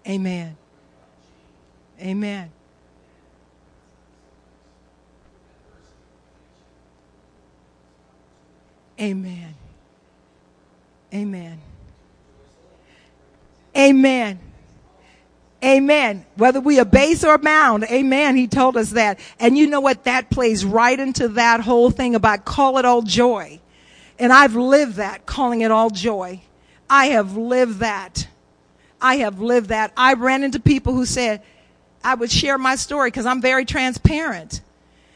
Amen. Amen. Amen. Amen. Amen. Amen. Whether we abase or bound. Amen. He told us that. And you know what? That plays right into that whole thing about call it all joy. And I've lived that, calling it all joy. I have lived that. I have lived that. I ran into people who said, I would share my story because I'm very transparent.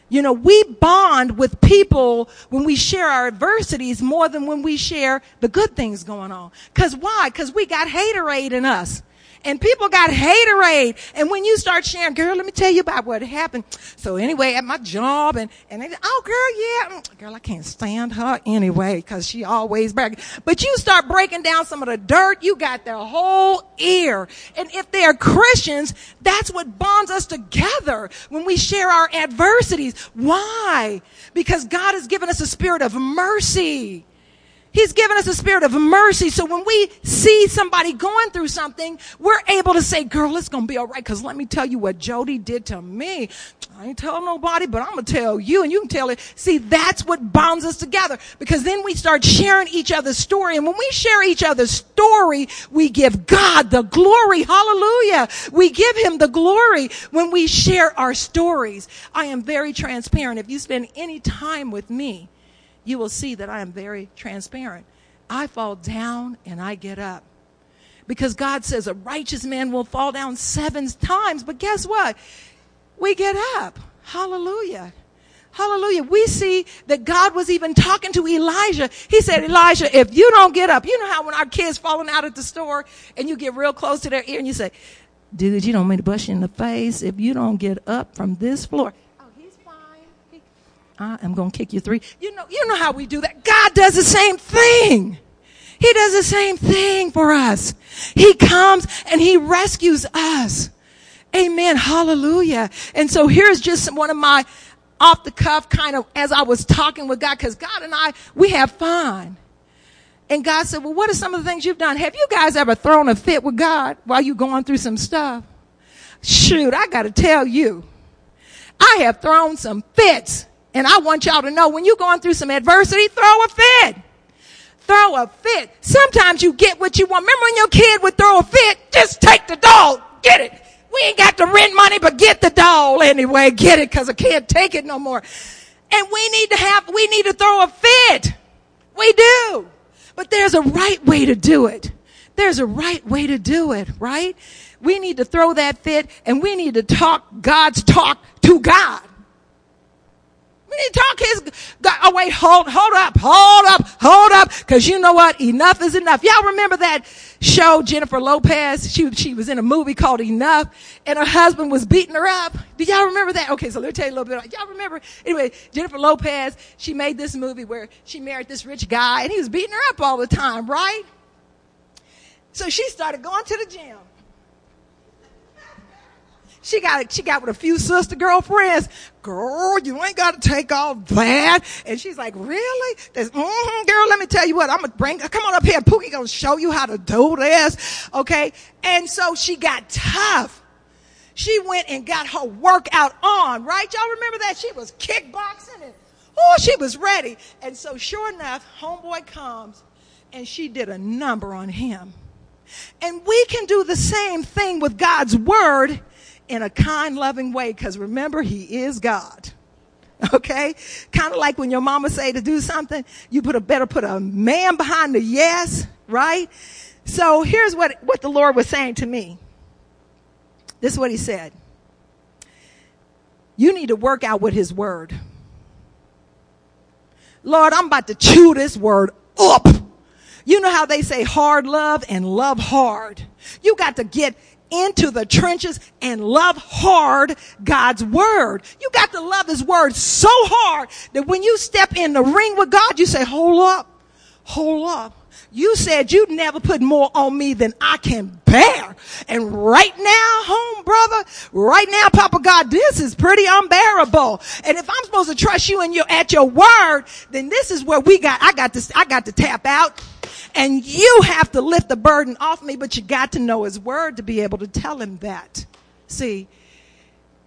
You know, we bond with people when we share our adversities more than when we share the good things going on. Because why? Because we got haterade in us. And people got haterade. And when you start sharing, girl, let me tell you about what happened. So anyway, at my job, and they, oh, girl, yeah. Girl, I can't stand her anyway because she always bragging. But you start breaking down some of the dirt, you got their whole ear. And if they are Christians, that's what bonds us together when we share our adversities. Why? Because God has given us a spirit of mercy. He's given us a spirit of mercy. So when we see somebody going through something, we're able to say, girl, it's going to be all right. Because let me tell you what Jody did to me. I ain't telling nobody, but I'm going to tell you. And you can tell it. See, that's what bonds us together. Because then we start sharing each other's story. And when we share each other's story, we give God the glory. Hallelujah. We give him the glory when we share our stories. I am very transparent. If you spend any time with me, you will see that I am very transparent. I fall down and I get up. Because God says a righteous man will fall down 7 times. But guess what? We get up. Hallelujah. Hallelujah. We see that God was even talking to Elijah. He said, Elijah, if you don't get up, you know how when our kids falling out at the store and you get real close to their ear and you say, dude, you don't mean to bust you in the face if you don't get up from this floor. I'm going to kick you 3. You know how we do that. God does the same thing. He does the same thing for us. He comes and he rescues us. Amen. Hallelujah. And so here's just one of my off the cuff kind of as I was talking with God, because God and I, we have fun. And God said, well, what are some of the things you've done? Have you guys ever thrown a fit with God while you're going through some stuff? Shoot, I got to tell you, I have thrown some fits. And I want y'all to know, when you're going through some adversity, throw a fit. Throw a fit. Sometimes you get what you want. Remember when your kid would throw a fit? Just take the doll. Get it. We ain't got the rent money, but get the doll anyway. Get it, because I can't take it no more. And we need to throw a fit. We do. But there's a right way to do it. There's a right way to do it, right? We need to throw that fit, and we need to talk God's talk to God. We need to talk his God. Oh, wait, hold up. Because you know what? Enough is enough. Y'all remember that show, Jennifer Lopez? She was in a movie called Enough, and her husband was beating her up. Do y'all remember that? Okay, so let me tell you a little bit. Y'all remember? Anyway, Jennifer Lopez, she made this movie where she married this rich guy, and he was beating her up all the time, right? So she started going to the gym. She got with a few sister girlfriends. Girl, you ain't got to take all that. And she's like, really? Girl, let me tell you what. Come on up here. Pookie going to show you how to do this. Okay. And so she got tough. She went and got her workout on, right? Y'all remember that? She was kickboxing and she was ready. And so sure enough, homeboy comes and she did a number on him. And we can do the same thing with God's word in a kind, loving way, because remember, he is God. Okay? Kind of like when your mama say to do something, you better put a man behind the yes, right? So here's what the Lord was saying to me. This is what he said. You need to work out with his word. Lord, I'm about to chew this word up. You know how they say hard love and love hard. You got to get into the trenches and love hard God's word. You got to love his word so hard that when you step in the ring with God, you say, hold up. You said you'd never put more on me than I can bear. And right now, Papa God, this is pretty unbearable. And if I'm supposed to trust you at your word, then this is where I got to tap out. And you have to lift the burden off me, but you got to know his word to be able to tell him that. See,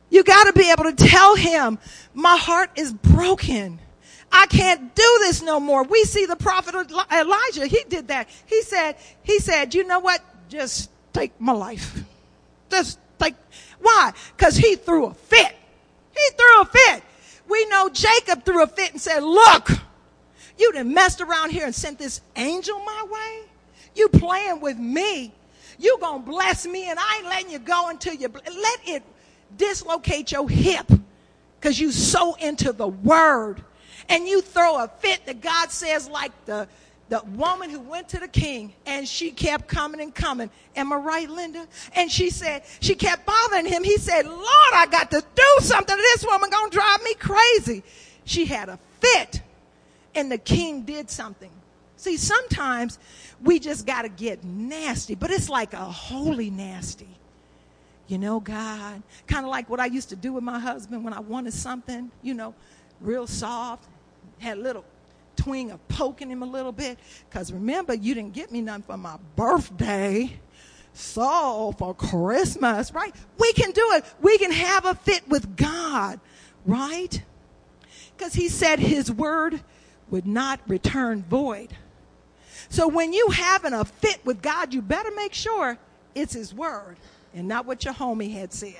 you got to be able to tell him, my heart is broken. I can't do this no more. We see the prophet Elijah. He did that. He said, you know what? Just take my life. Why? Because he threw a fit. We know Jacob threw a fit and said, look, you done messed around here and sent this angel my way. You playing with me. You gonna bless me and I ain't letting you go until you let it dislocate your hip because you so into the word. And you throw a fit that God says like the woman who went to the king and she kept coming and coming. Am I right, Linda? And she said, she kept bothering him. He said, Lord, I got to do something. This woman gonna drive me crazy. She had a fit. And the king did something. See, sometimes we just got to get nasty, but it's like a holy nasty. You know, God, kind of like what I used to do with my husband when I wanted something, you know, real soft, had a little twinge of poking him a little bit. Because remember, you didn't get me nothing for my birthday. So for Christmas, right? We can do it. We can have a fit with God, right? Because he said his word would not return void. So when you having a fit with God, you better make sure it's his word and not what your homie had said.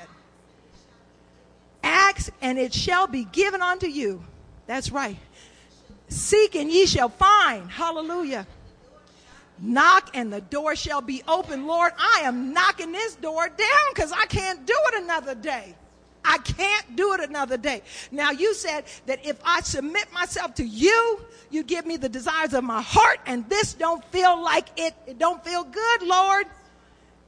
Ask and it shall be given unto you. That's right. Seek and ye shall find. Hallelujah. Knock and the door shall be open. Lord, I am knocking this door down because I can't do it another day. I can't do it another day. Now, you said that if I submit myself to you, you give me the desires of my heart, and this don't feel like it. It don't feel good, Lord.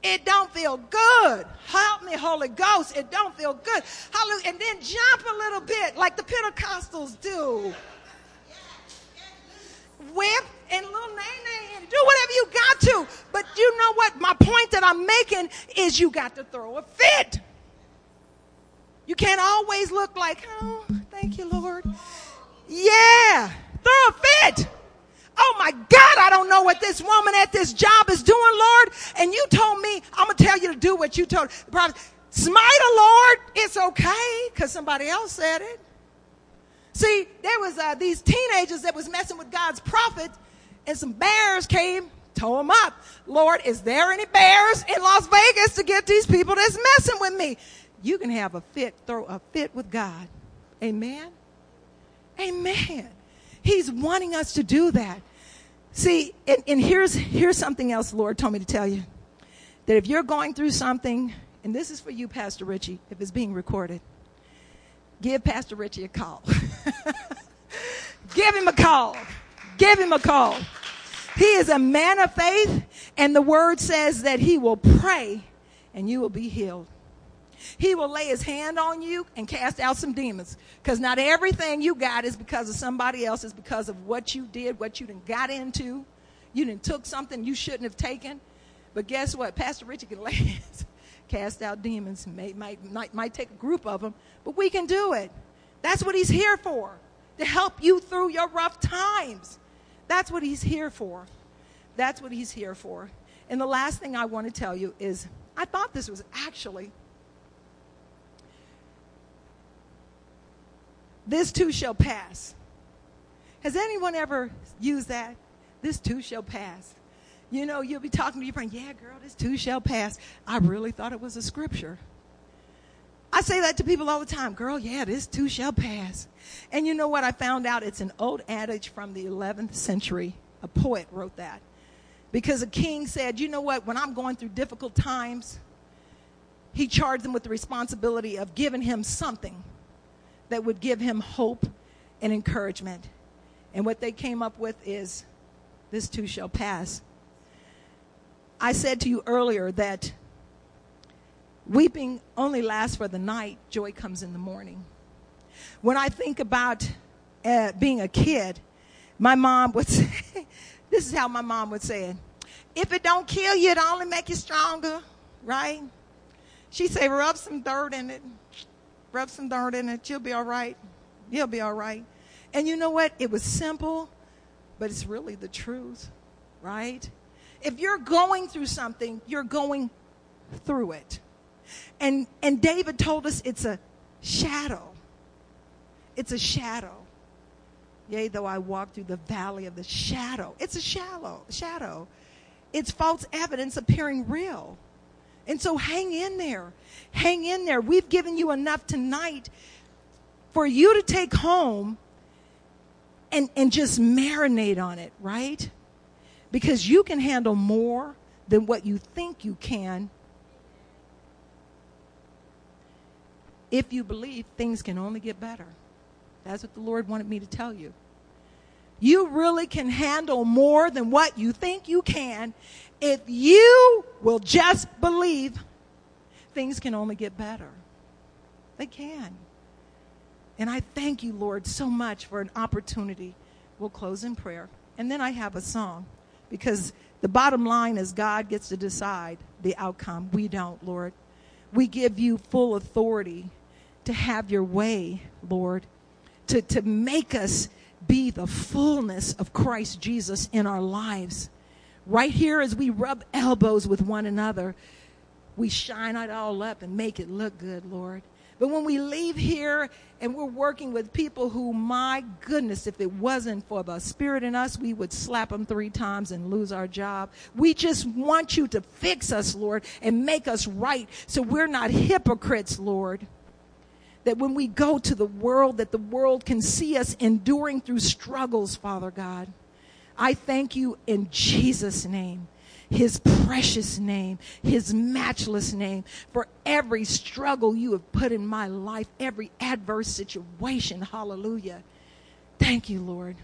It don't feel good. Help me, Holy Ghost. It don't feel good. Hallelujah. And then jump a little bit like the Pentecostals do. Whip and little nay-nay and do whatever you got to. But you know what? My point that I'm making is you got to throw a fit. You can't always look like, oh, thank you, Lord. Yeah, throw a fit. Oh, my God, I don't know what this woman at this job is doing, Lord. And you told me, I'm going to tell you to do what you told the prophet. Smite her, Lord. It's okay because somebody else said it. See, there was these teenagers that was messing with God's prophet, and some bears came, tore them up. Lord, is there any bears in Las Vegas to get these people that's messing with me? You can have a fit, throw a fit with God. Amen? Amen. He's wanting us to do that. See, and here's something else the Lord told me to tell you. That if you're going through something, and this is for you, Pastor Richie, if it's being recorded. give Pastor Richie a call. Give him a call. Give him a call. He is a man of faith, and the word says that he will pray and you will be healed. He will lay his hand on you and cast out some demons, because not everything you got is because of somebody else. It's because of what you did, what you done got into. You done took something you shouldn't have taken. But guess what? Pastor Richie can lay hands, cast out demons, might take a group of them, but we can do it. That's what he's here for, to help you through your rough times. That's what he's here for. That's what he's here for. And the last thing I want to tell you is, I thought this was actually, this too shall pass. Has anyone ever used that? This too shall pass. You know, you'll be talking to your friend, yeah, girl, this too shall pass. I really thought it was a scripture. I say that to people all the time. Girl, yeah, this too shall pass. And you know what I found out? It's an old adage from the 11th century. A poet wrote that. Because a king said, you know what, when I'm going through difficult times, he charged them with the responsibility of giving him something that would give him hope and encouragement. And what they came up with is, this too shall pass. I said to you earlier that weeping only lasts for the night, joy comes in the morning. When I think about being a kid, my mom would say, this is how my mom would say it, if it don't kill you, it only make you stronger, right? She'd say, rub some dirt in it. Rub some dirt in it. You'll be all right. You'll be all right. And you know what? It was simple, but it's really the truth, right? If you're going through something, you're going through it. And David told us it's a shadow. It's a shadow. Yea, though I walk through the valley of the shadow. It's a shadow. It's false evidence appearing real. And so hang in there. Hang in there. We've given you enough tonight for you to take home and just marinate on it, right? Because you can handle more than what you think you can. If you believe, things can only get better. That's what the Lord wanted me to tell you. You really can handle more than what you think you can. If you will just believe, things can only get better. They can. And I thank you, Lord, so much for an opportunity. We'll close in prayer. And then I have a song. Because the bottom line is God gets to decide the outcome. We don't, Lord. We give you full authority to have your way, Lord, to make us be the fullness of Christ Jesus in our lives. Right here as we rub elbows with one another, we shine it all up and make it look good, Lord. But when we leave here and we're working with people who, my goodness, if it wasn't for the Spirit in us, we would slap them 3 times and lose our job. We just want you to fix us, Lord, and make us right so we're not hypocrites, Lord. That when we go to the world, that the world can see us enduring through struggles, Father God. I thank you in Jesus' name. His precious name, his matchless name, for every struggle you have put in my life, every adverse situation. Hallelujah. Thank you, Lord.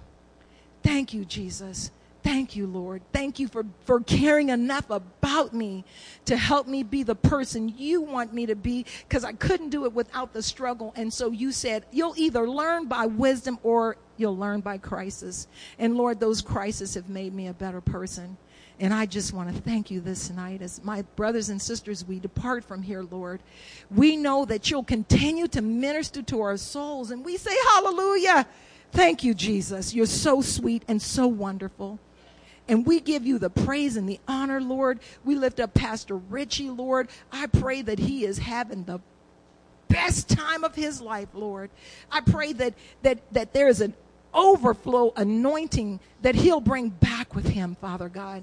Thank you, Jesus. Thank you, Lord. Thank you for caring enough about me to help me be the person you want me to be, because I couldn't do it without the struggle. And so you said, you'll either learn by wisdom or you'll learn by crisis. And Lord, those crises have made me a better person. And I just want to thank you this night. As my brothers and sisters, we depart from here, Lord, we know that you'll continue to minister to our souls. And we say, hallelujah. Thank you, Jesus. You're so sweet and so wonderful. And we give you the praise and the honor, Lord. We lift up Pastor Richie, Lord. I pray that he is having the best time of his life, Lord. I pray that there is an overflow anointing that he'll bring back with him, Father God.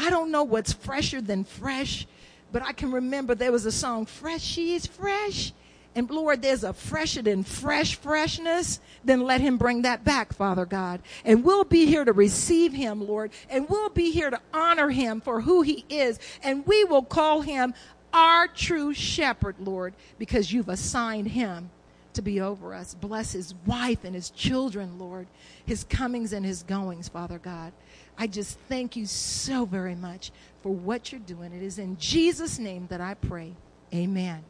I don't know what's fresher than fresh, but I can remember there was a song, Fresh, she is fresh. And Lord, there's a fresher than fresh freshness. Then let him bring that back, Father God. And we'll be here to receive him, Lord. And we'll be here to honor him for who he is. And we will call him our true shepherd, Lord, because you've assigned him to be over us. Bless his wife and his children, Lord, his comings and his goings, Father God. I just thank you so very much for what you're doing. It is in Jesus' name that I pray. Amen.